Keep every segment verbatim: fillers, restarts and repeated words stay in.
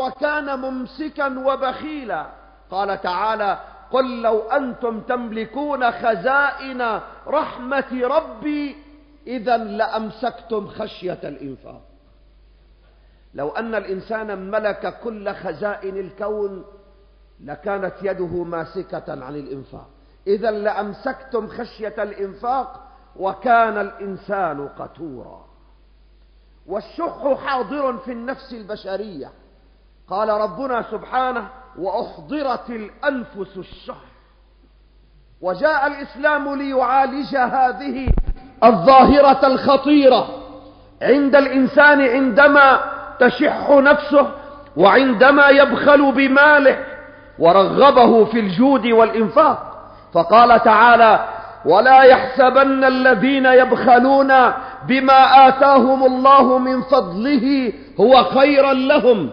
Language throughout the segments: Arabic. وكان ممسكا وبخيلا. قال تعالى: قل لو أنتم تملكون خزائن رحمة ربي إذا لأمسكتم خشية الإنفاق. لو أن الإنسان ملك كل خزائن الكون لكانت يده ماسكة عن الإنفاق، إذا لأمسكتم خشية الإنفاق وكان الإنسان قتورا. والشح حاضر في النفس البشرية، قال ربنا سبحانه: وأحضرت الأنفس الشح. وجاء الإسلام ليعالج هذه الظاهرة الخطيرة عند الإنسان عندما تشح نفسه وعندما يبخل بماله، ورغبه في الجود والإنفاق. فقال تعالى: ولا يحسبن الذين يبخلون بما آتاهم الله من فضله هو خيرا لهم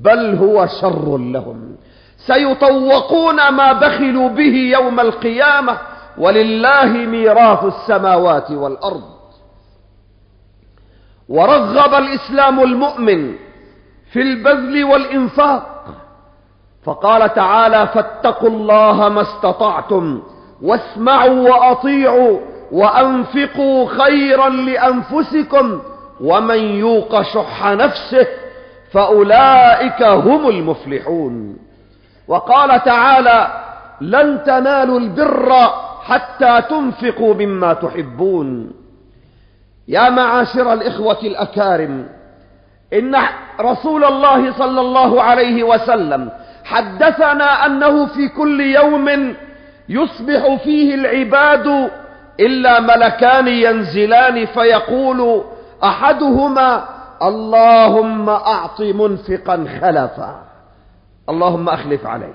بل هو شر لهم، سيطوقون ما بخلوا به يوم القيامة ولله ميراث السماوات والأرض. ورغب الإسلام المؤمن في البذل والإنفاق، فقال تعالى: فاتقوا الله ما استطعتم واسمعوا وأطيعوا وأنفقوا خيرا لأنفسكم ومن يوق شح نفسه فأولئك هم المفلحون. وقال تعالى: لن تنالوا البر حتى تنفقوا مما تحبون. يا معاشر الإخوة الأكارم، إن رسول الله صلى الله عليه وسلم حدثنا أنه في كل يوم يصبح فيه العباد إلا ملكان ينزلان فيقول أحدهما: اللهم أعط منفقا خلفا، اللهم أخلف عليه.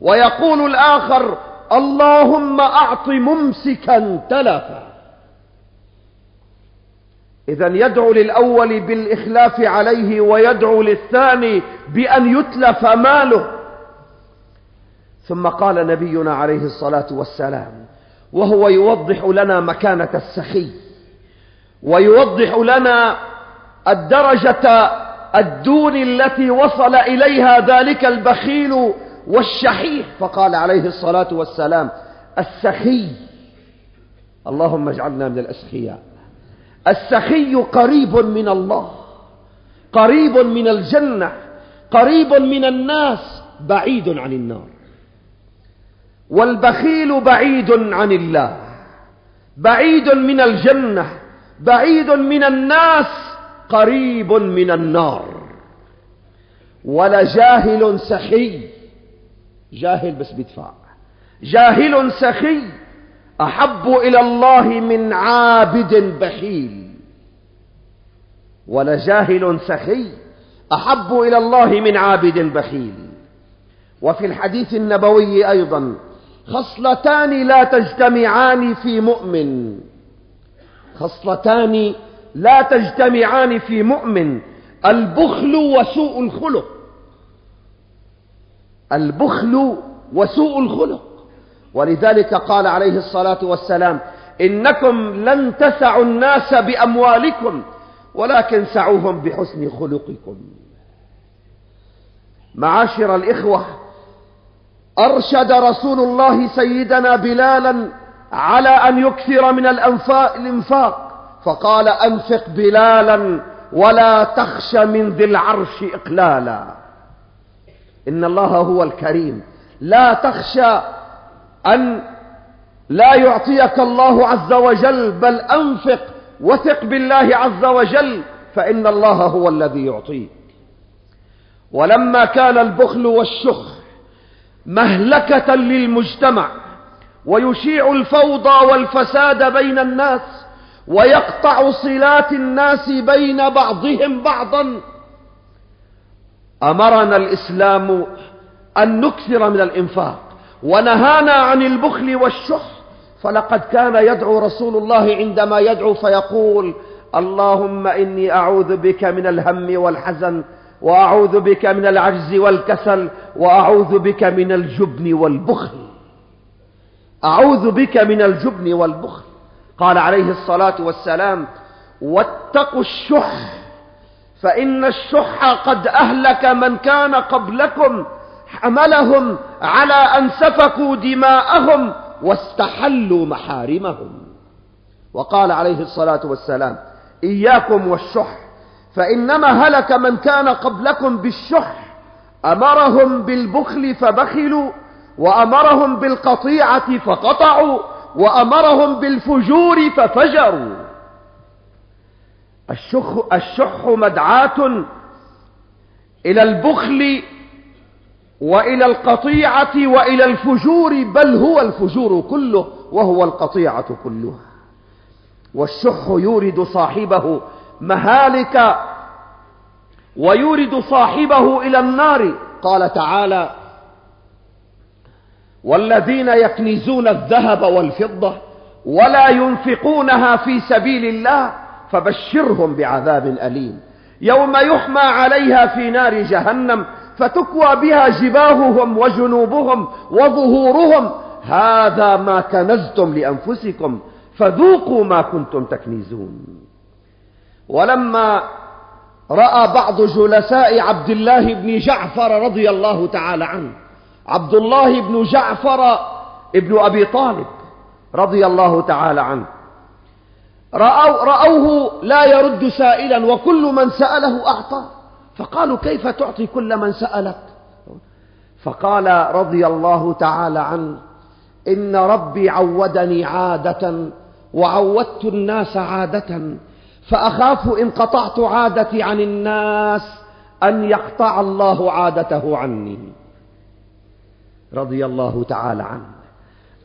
ويقول الآخر: اللهم أعط ممسكا تلفا. إذن يدعو للأول بالإخلاف عليه، ويدعو للثاني بأن يتلف ماله. ثم قال نبينا عليه الصلاة والسلام وهو يوضح لنا مكانة السخي ويوضح لنا الدرجة الدون التي وصل إليها ذلك البخيل والشحيح، فقال عليه الصلاة والسلام: السخي، اللهم اجعلنا من الأسخياء، السخي قريب من الله، قريب من الجنة، قريب من الناس، بعيد عن النار. والبخيل بعيد عن الله، بعيد من الجنة، بعيد من الناس، قريب من النار. ولا جاهل سخي، جاهل بس بيدفع، جاهل سخي أحب إلى الله من عابد بخيل. ولا جاهل سخي أحب إلى الله من عابد بخيل. وفي الحديث النبوي أيضا: خصلتان لا تجتمعان في مؤمن، خصلتان لا تجتمعان في مؤمن: البخل وسوء الخلق، البخل وسوء الخلق. ولذلك قال عليه الصلاة والسلام: إنكم لن تسعوا الناس بأموالكم ولكن سعوهم بحسن خلقكم. معاشر الإخوة، أرشد رسول الله سيدنا بلالا على أن يكثر من الإنفاق، فقال: أنفق بلالا ولا تخش من ذي العرش إقلالا. إن الله هو الكريم، لا تخشى أن لا يعطيك الله عز وجل، بل أنفق وثق بالله عز وجل فإن الله هو الذي يعطيك. ولما كان البخل والشح مهلكة للمجتمع ويشيع الفوضى والفساد بين الناس ويقطع صلات الناس بين بعضهم بعضا، أمرنا الإسلام أن نكثر من الإنفاق ونهانا عن البخل والشح. فلقد كان يدعو رسول الله عندما يدعو فيقول: اللهم إني أعوذ بك من الهم والحزن، وأعوذ بك من العجز والكسل، وأعوذ بك من الجبن والبخل، أعوذ بك من الجبن والبخل. قال عليه الصلاة والسلام: واتقوا الشح فإن الشح قد أهلك من كان قبلكم، حملهم على أن سفكوا دماءهم واستحلوا محارمهم. وقال عليه الصلاة والسلام: إياكم والشح، فإنما هلك من كان قبلكم بالشح، أمرهم بالبخل فبخلوا، وأمرهم بالقطيعة فقطعوا، وأمرهم بالفجور ففجروا. الشح, الشح مدعاة إلى البخل وإلى القطيعة وإلى الفجور، بل هو الفجور كله وهو القطيعة كلها. والشح يورد صاحبه مهالك ويورد صاحبه إلى النار. قال تعالى: والذين يكنزون الذهب والفضة ولا ينفقونها في سبيل الله فبشرهم بعذاب أليم، يوم يحمى عليها في نار جهنم فتكوى بها جباههم وجنوبهم وظهورهم، هذا ما كنزتم لأنفسكم فذوقوا ما كنتم تكنزون. ولما رأى بعض جلساء عبد الله بن جعفر رضي الله تعالى عنه، عبد الله بن جعفر ابن أبي طالب رضي الله تعالى عنه، رأوا رأوه لا يرد سائلا وكل من سأله أعطاه، فقالوا: كيف تعطي كل من سألك؟ فقال رضي الله تعالى عنه: إن ربي عودني عادة وعودت الناس عادة، فأخاف إن قطعت عادتي عن الناس أن يقطع الله عادته عني. رضي الله تعالى عنه: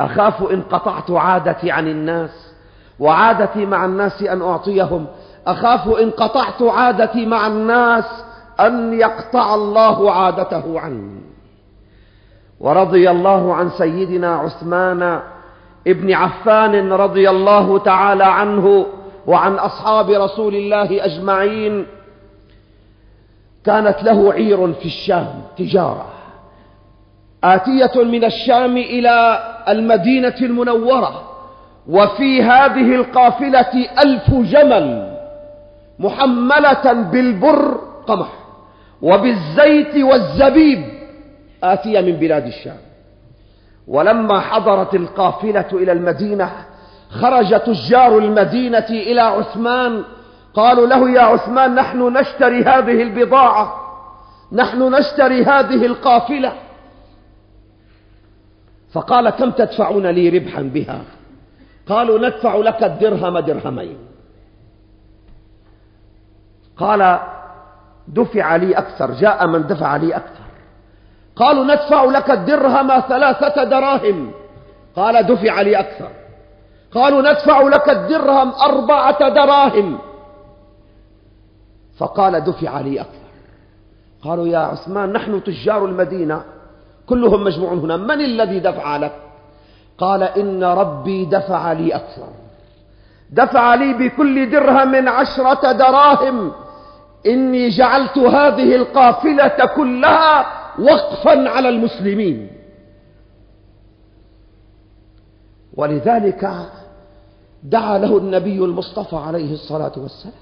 أخاف إن قطعت عادتي عن الناس، وعادتي مع الناس أن أعطيهم، أخاف إن قطعت عادتي مع الناس أن يقطع الله عادته عني. ورضي الله عن سيدنا عثمان ابن عفان رضي الله تعالى عنه وعن أصحاب رسول الله أجمعين. كانت له عير في الشام، تجارة آتية من الشام إلى المدينة المنورة، وفي هذه القافلة ألف جمل محملة بالبر قمح وبالزيت والزبيب، آتية من بلاد الشام. ولما حضرت القافلة إلى المدينة خرج تجار المدينة إلى عثمان، قالوا له: يا عثمان، نحن نشتري هذه البضاعة، نحن نشتري هذه القافلة. فقال: كم تدفعون لي ربحا بها؟ قالوا: ندفع لك الدرهم درهمين. قال: دفع لي أكثر، جاء من دفع لي أكثر. قالوا: ندفع لك الدرهم ثلاثة دراهم. قال: دفع لي أكثر. قالوا: ندفع لك الدرهم أربعة دراهم. فقال: دفع لي أكثر. قالوا: يا عثمان، نحن تجار المدينة كلهم مجموعون هنا، من الذي دفع لك؟ قال: إن ربي دفع لي أكثر، دفع لي بكل درهم عشرة دراهم، إني جعلت هذه القافلة كلها وقفا على المسلمين. ولذلك دعا له النبي المصطفى عليه الصلاة والسلام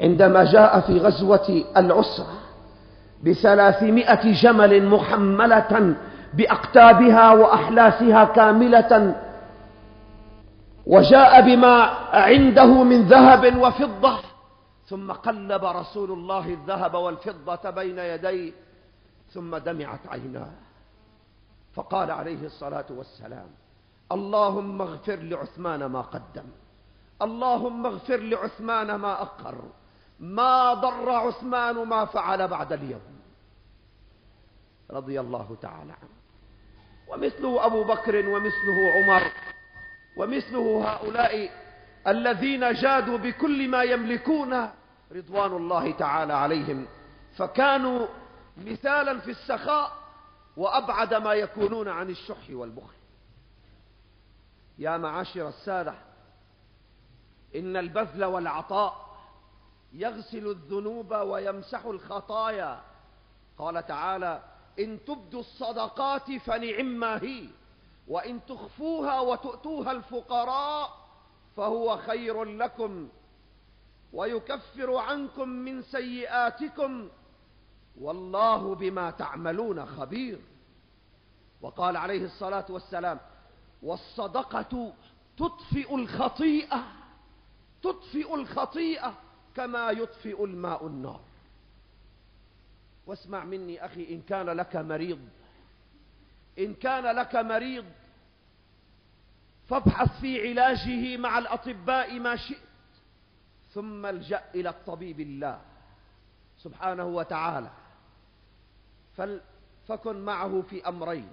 عندما جاء في غزوة العسرة بثلاثمائة جمل محملة بأقتابها وأحلاسها كاملة، وجاء بما عنده من ذهب وفضة، ثم قلب رسول الله الذهب والفضة بين يديه، ثم دمعت عيناه، فقال عليه الصلاة والسلام: اللهم اغفر لعثمان ما قدم، اللهم اغفر لعثمان ما أخر، ما ضر عثمان ما فعل بعد اليوم. رضي الله تعالى عنه. ومثله أبو بكر، ومثله عمر، ومثله هؤلاء الذين جادوا بكل ما يملكون رضوان الله تعالى عليهم، فكانوا مثالا في السخاء وأبعد ما يكونون عن الشح والبخل. يا معاشر السادة، إن البذل والعطاء يغسل الذنوب ويمسح الخطايا. قال تعالى: إن تبدوا الصدقات فنعما هي، وإن تخفوها وتؤتوها الفقراء فهو خير لكم، ويكفر عنكم من سيئاتكم والله بما تعملون خبير. وقال عليه الصلاة والسلام: والصدقة تطفئ الخطيئة تطفئ الخطيئة كما يطفئ الماء النار. واسمع مني أخي، إن كان لك مريض إن كان لك مريض فابحث في علاجه مع الأطباء ما شئت، ثم الجأ إلى الطبيب الله سبحانه وتعالى. فكن معه في أمرين: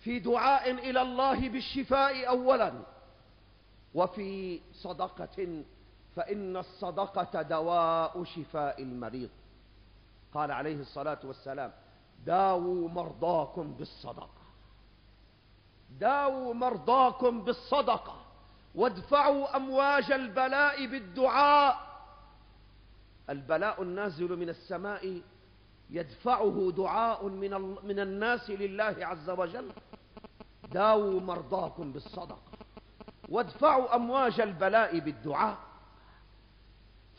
في دعاء إلى الله بالشفاء أولا، وفي صدقة، فإن الصدقة دواء شفاء المريض. قال عليه الصلاة والسلام: داووا مرضاكم بالصدقة داووا مرضاكم بالصدقة وادفعوا أمواج البلاء بالدعاء. البلاء النازل من السماء يدفعه دعاء من, من الناس لله عز وجل. داووا مرضاكم بالصدقة وادفعوا أمواج البلاء بالدعاء.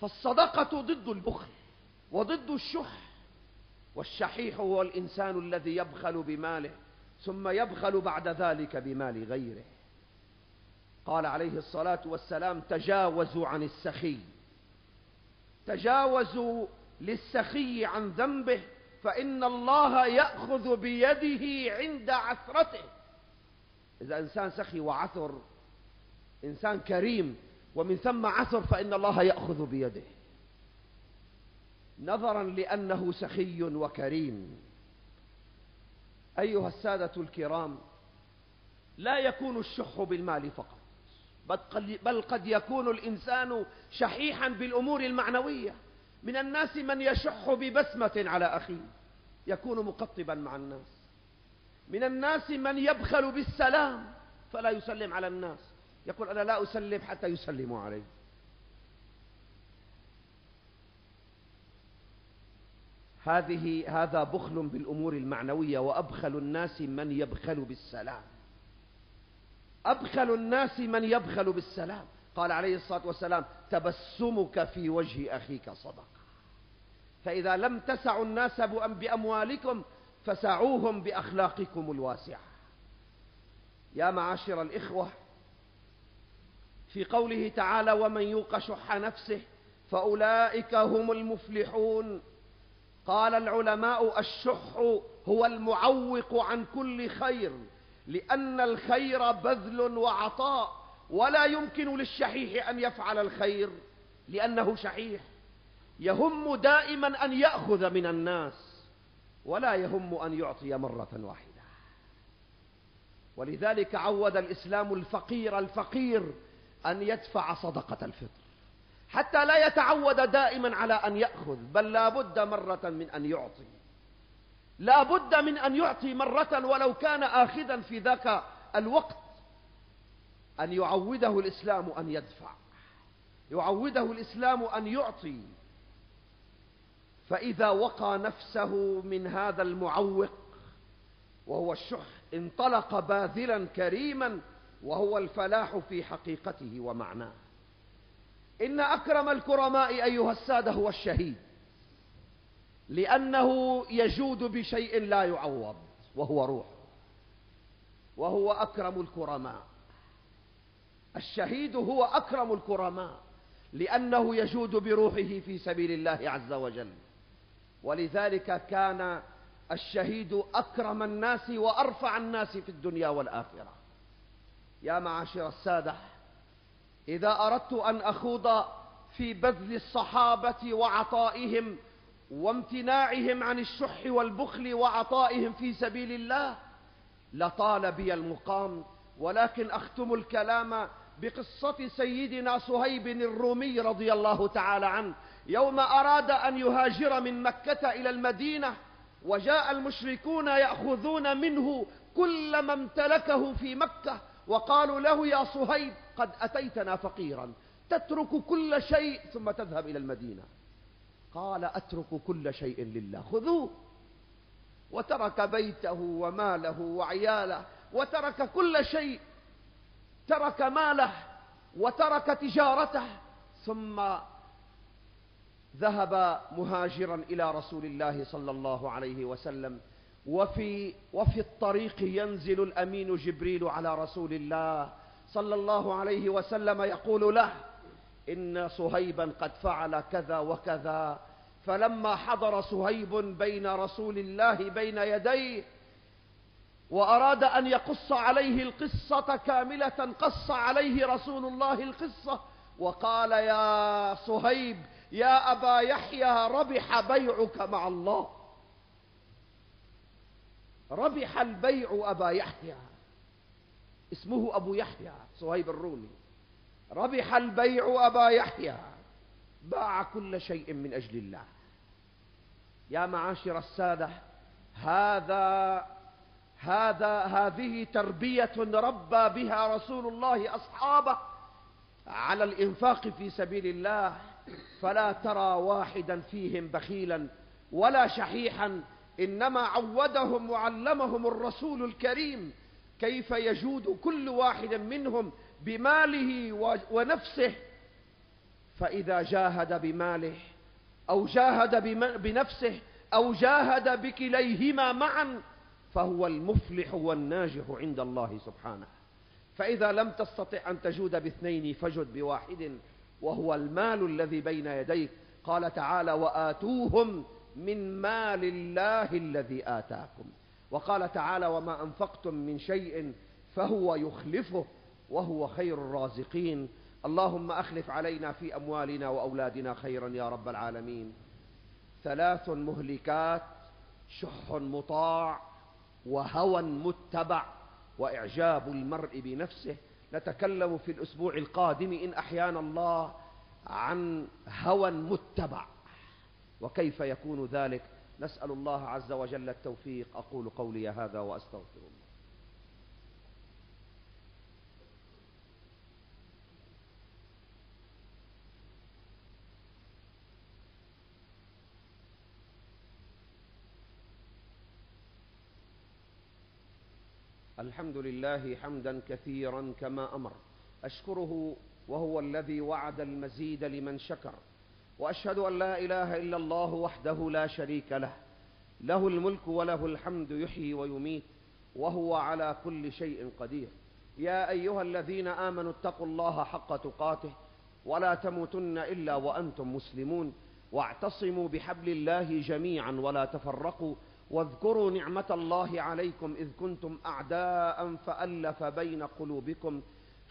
فالصدقة ضد البخل وضد الشح، والشحيح هو الإنسان الذي يبخل بماله ثم يبخل بعد ذلك بمال غيره. قال عليه الصلاة والسلام: تجاوزوا عن السخي تجاوزوا للسخي عن ذنبه فإن الله يأخذ بيده عند عثرته. إذا إنسان سخي وعثر، إنسان كريم ومن ثم عثر، فإن الله يأخذ بيده، نظرا لأنه سخي وكريم. أيها السادة الكرام، لا يكون الشح بالمال فقط، بل قد يكون الإنسان شحيحا بالأمور المعنوية. من الناس من يشح ببسمة على أخيه، يكون مقطبا مع الناس. من الناس من يبخل بالسلام فلا يسلم على الناس، يقول: أنا لا أسلم حتى يسلموا عليه. هذه هذا بخل بالأمور المعنوية. وأبخل الناس من يبخل بالسلام أبخل الناس من يبخل بالسلام. قال عليه الصلاة والسلام: تبسمك في وجه أخيك صدقة. فإذا لم تسعوا الناس بأموالكم فسعوهم بأخلاقكم الواسعة. يا معاشر الإخوة، في قوله تعالى: ومن يوق شح نفسه فأولئك هم المفلحون، قال العلماء: الشح هو المعوق عن كل خير، لأن الخير بذل وعطاء، ولا يمكن للشحيح أن يفعل الخير لأنه شحيح. يهم دائما أن يأخذ من الناس، ولا يهم أن يعطي مرة واحدة. ولذلك عود الإسلام الفقير الفقير أن يدفع صدقة الفطر، حتى لا يتعود دائما على أن يأخذ، بل لا بد مرة من أن يعطي لا بد من أن يعطي مرة ولو كان آخذا في ذاك الوقت. أن يعوده الإسلام أن يدفع، يعوده الإسلام أن يعطي. فإذا وقى نفسه من هذا المعوق وهو الشح، انطلق باذلا كريما، وهو الفلاح في حقيقته ومعناه. إن أكرم الكرماء أيها السادة هو الشهيد، لأنه يجود بشيء لا يعوض وهو روح، وهو أكرم الكرماء. الشهيد هو أكرم الكرماء لأنه يجود بروحه في سبيل الله عز وجل. ولذلك كان الشهيد أكرم الناس وأرفع الناس في الدنيا والآخرة. يا معاشر السادة، إذا أردت أن أخوض في بذل الصحابة وعطائهم وامتناعهم عن الشح والبخل وعطائهم في سبيل الله لطال بي المقام، ولكن أختم الكلام بقصة سيدنا صهيب الرومي رضي الله تعالى عنه، يوم أراد أن يهاجر من مكة إلى المدينة، وجاء المشركون يأخذون منه كل ما امتلكه في مكة، وقالوا له: يا صهيب، قد أتيتنا فقيرا، تترك كل شيء ثم تذهب إلى المدينة. قال: أترك كل شيء لله، خذوه. وترك بيته وماله وعياله، وترك كل شيء، ترك ماله وترك تجارته، ثم ذهب مهاجرا إلى رسول الله صلى الله عليه وسلم، وفي, وفي الطريق ينزل الأمين جبريل على رسول الله صلى الله عليه وسلم يقول له: إن صهيبا قد فعل كذا وكذا. فلما حضر صهيب بين رسول الله بين يديه وأراد أن يقص عليه القصة كاملة، قص عليه رسول الله القصة وقال: يا صهيب، يا أبا يحيى، ربح بيعك مع الله، ربح البيع أبا يحيى، اسمه أبو يحيى صهيب الرومي، ربح البيع أبا يحيى، باع كل شيء من أجل الله. يا معاشر السادة، هذا هذا هذه تربية ربى بها رسول الله أصحابه على الإنفاق في سبيل الله، فلا ترى واحدا فيهم بخيلا ولا شحيحا، إنما عودهم وعلمهم الرسول الكريم كيف يجود كل واحد منهم بماله ونفسه، فإذا جاهد بماله أو جاهد بنفسه أو جاهد بكليهما معا فهو المفلح والناجح عند الله سبحانه. فإذا لم تستطع أن تجود باثنين فجد بواحد، وهو المال الذي بين يديك. قال تعالى: وآتوهم من مال الله الذي آتاكم. وقال تعالى: وما أنفقتم من شيء فهو يخلفه وهو خير الرازقين. اللهم أخلف علينا في أموالنا وأولادنا خيرا يا رب العالمين. ثلاث مهلكات: شحّ مطاع، وهوى متبع، وإعجاب المرء بنفسه. نتكلم في الأسبوع القادم إن أحيانا الله عن هوى متبع وكيف يكون ذلك، نسأل الله عز وجل التوفيق. أقول قولي هذا وأستغفر الله. الحمد لله حمدا كثيرا كما أمر، أشكره وهو الذي وعد المزيد لمن شكر، وأشهد أن لا إله إلا الله وحده لا شريك له، له الملك وله الحمد يحيي ويميت وهو على كل شيء قدير. يا أيها الذين آمنوا اتقوا الله حق تقاته ولا تموتن إلا وأنتم مسلمون، واعتصموا بحبل الله جميعا ولا تفرقوا، واذكروا نعمة الله عليكم إذ كنتم أعداء فألف بين قلوبكم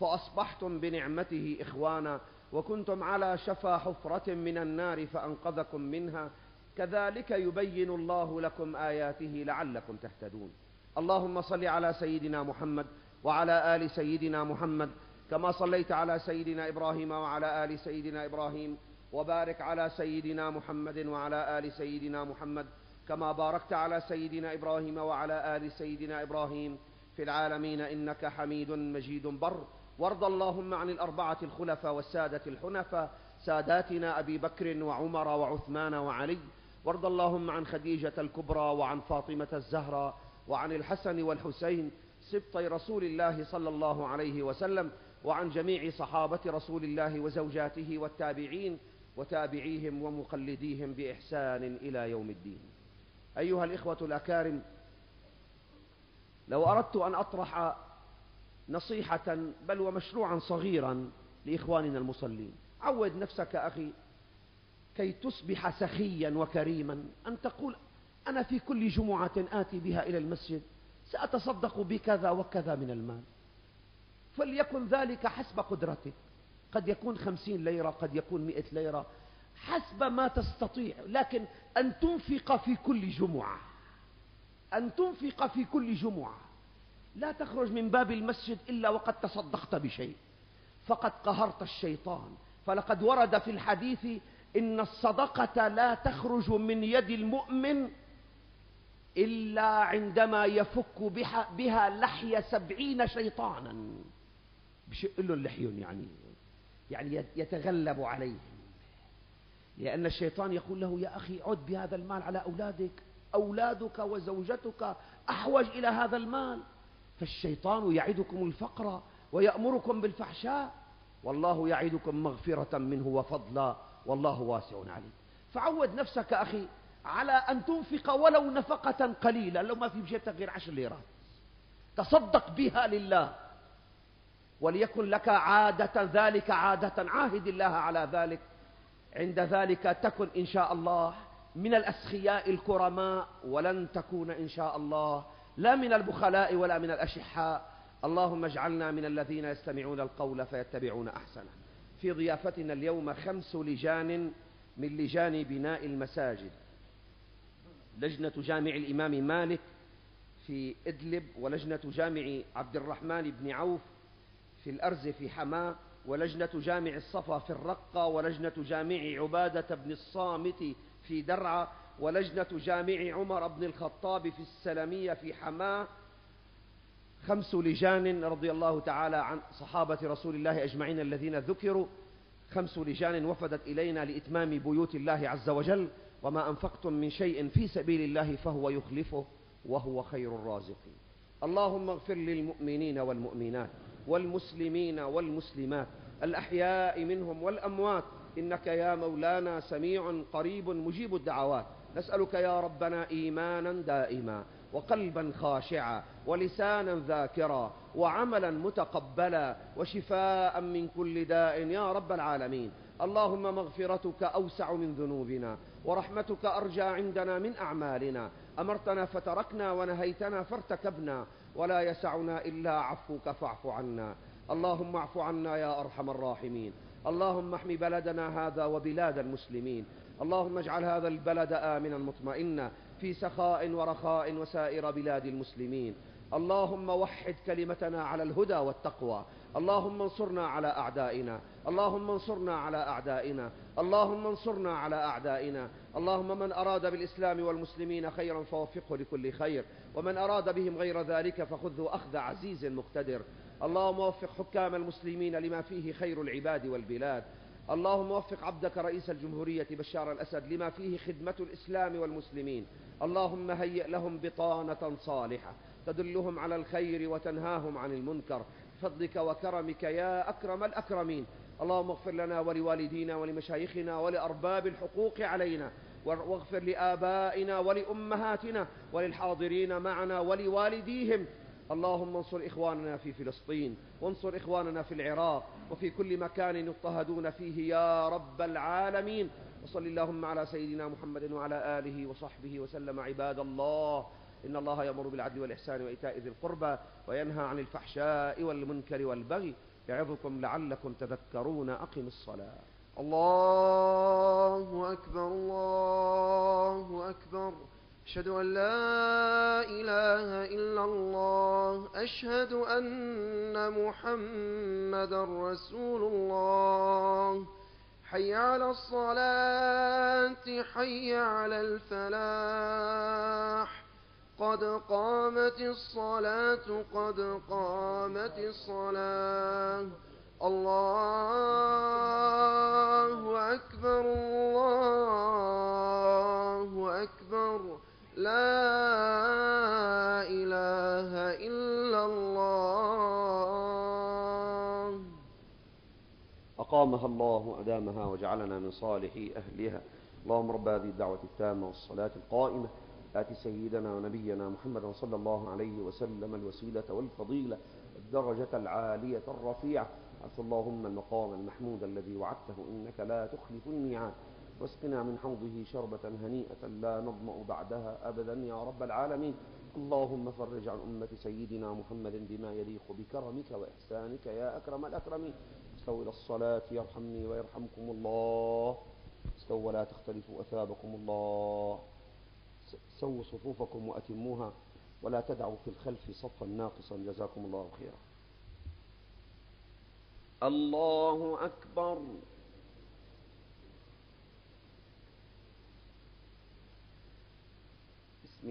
فأصبحتم بنعمته إخوانا، وكنتم على شفا حفرة من النار فأنقذكم منها، كذلك يبين الله لكم آياته لعلكم تهتدون. اللهم صل على سيدنا محمد وعلى آل سيدنا محمد كما صليت على سيدنا إبراهيم وعلى آل سيدنا إبراهيم، وبارك على سيدنا محمد وعلى آل سيدنا محمد كما باركت على سيدنا إبراهيم وعلى آل سيدنا إبراهيم في العالمين إنك حميد مجيد بر. وارض اللهم عن الأربعة الخلفاء والسادة الحنفاء، ساداتنا أبي بكر وعمر وعثمان وعلي، وارض اللهم عن خديجة الكبرى وعن فاطمة الزهراء وعن الحسن والحسين سبطي رسول الله صلى الله عليه وسلم، وعن جميع صحابة رسول الله وزوجاته والتابعين وتابعيهم ومقلديهم بإحسان إلى يوم الدين. أيها الإخوة الأكارم، لو أردت أن أطرح نصيحة بل ومشروعا صغيرا لإخواننا المصلين: عود نفسك أخي كي تصبح سخيا وكريما أن تقول: أنا في كل جمعة آتي بها إلى المسجد سأتصدق بكذا وكذا من المال، فليكن ذلك حسب قدرتك، قد يكون خمسين ليرة، قد يكون مئة ليرة، حسب ما تستطيع، لكن أن تنفق في كل جمعة، أن تنفق في كل جمعة، لا تخرج من باب المسجد إلا وقد تصدقت بشيء، فقد قهرت الشيطان. فلقد ورد في الحديث: إن الصدقة لا تخرج من يد المؤمن إلا عندما يفك بها لحية سبعين شيطانا، بشق له اللحيون يعني يعني يتغلب عليه، لأن الشيطان يقول له: يا أخي عد بهذا المال على أولادك، أولادك وزوجتك أحوج إلى هذا المال. فالشيطان يعدكم الفقر ويأمركم بالفحشاء والله يعدكم مغفرة منه وفضلا والله واسع عليم. فعود نفسك أخي على أن تنفق ولو نفقة قليلة، لو ما في بجيبتك غير عشر ليرات تصدق بها لله، وليكن لك عادة ذلك عادة، عاهد الله على ذلك، عند ذلك تكن إن شاء الله من الأسخياء الكرماء، ولن تكون إن شاء الله لا من البخلاء ولا من الأشحاء. اللهم اجعلنا من الذين يستمعون القول فيتبعون أحسنه. في ضيافتنا اليوم خمس لجان من لجان بناء المساجد، لجنة جامع الإمام مالك في إدلب، ولجنة جامع عبد الرحمن بن عوف في الأرز في حماة، ولجنة جامع الصفا في الرقة، ولجنة جامع عبادة بن الصامت في درعا، ولجنة جامع عمر بن الخطاب في السلمية في حماة. خمس لجان رضي الله تعالى عن صحابة رسول الله أجمعين الذين ذكروا، خمس لجان وفدت إلينا لإتمام بيوت الله عز وجل. وما أنفقتم من شيء في سبيل الله فهو يخلفه وهو خير الرازقين. اللهم اغفر للمؤمنين والمؤمنات والمسلمين والمسلمات الأحياء منهم والأموات، إنك يا مولانا سميع قريب مجيب الدعوات. نسألك يا ربنا إيمانا دائما وقلبا خاشعا ولسانا ذاكرا وعملا متقبلا وشفاء من كل داء يا رب العالمين. اللهم مغفرتك أوسع من ذنوبنا ورحمتك أرجى عندنا من أعمالنا، أمرتنا فتركنا ونهيتنا فارتكبنا، ولا يسعنا إلا عفوك فاعف عنا. اللهم اعف عنا يا أرحم الراحمين. اللهم احمِ بلدنا هذا وبلاد المسلمين. اللهم اجعل هذا البلد آمنا مطمئنا في سخاء ورخاء وسائر بلاد المسلمين. اللهم وحد كلمتنا على الهدى والتقوى. اللهم انصرنا على أعدائنا، اللهم انصرنا على أعدائنا، اللهم انصرنا على أعدائنا. اللهم من أراد بالإسلام والمسلمين خيرا فوفقه لكل خير، ومن أراد بهم غير ذلك فخذه أخذ عزيز مقتدر. اللهم وفق حكام المسلمين لما فيه خير العباد والبلاد. اللهم وفق عبدك رئيس الجمهورية بشار الأسد لما فيه خدمة الإسلام والمسلمين. اللهم هيئ لهم بطانة صالحة تدلهم على الخير وتنهاهم عن المنكر، بفضلك وكرمك يا أكرم الأكرمين. اللهم اغفر لنا ولوالدينا ولمشايخنا ولأرباب الحقوق علينا، واغفر لآبائنا ولأمهاتنا وللحاضرين معنا ولوالديهم. اللهم انصر إخواننا في فلسطين، وانصر إخواننا في العراق، وفي كل مكان يضطهدون فيه يا رب العالمين. وصل اللهم على سيدنا محمد وعلى آله وصحبه وسلم. عباد الله، إن الله يأمر بالعدل والإحسان وإيتاء ذي القربى وينهى عن الفحشاء والمنكر والبغي يعظكم لعلكم تذكرون. أقم الصلاة. الله أكبر، الله أكبر، أشهد أن لا إله إلا الله، أشهد أن محمدا رسول الله. حي على الصلاة، حي على الفلاح، قد قامت الصلاة، قد قامت الصلاة. الله أكبر، الله أكبر، لا إله إلا الله. أقامها الله وأدامها وجعلنا من صالحي أهلها. اللهم رب هذه الدعوة التامة والصلاة القائمة آت سيدنا ونبينا محمد صلى الله عليه وسلم الوسيلة والفضيلة الدرجة العالية الرفيعة، عسى اللهم المقام المحمود الذي وعدته إنك لا تخلف الميعاد، واسقنا من حوضه شربة هنيئة لا نظمأ بعدها أبدا يا رب العالمين. اللهم فرج عن أمة سيدنا محمد بما يليق بكرمك وإحسانك يا أكرم الأكرمين. استووا إلى الصلاة يرحمني ويرحمكم الله. استووا لا تختلفوا أثابكم الله. سووا صفوفكم وأتموها ولا تدعوا في الخلف صفا ناقصا. جزاكم الله خيرا. الله أكبر. بسم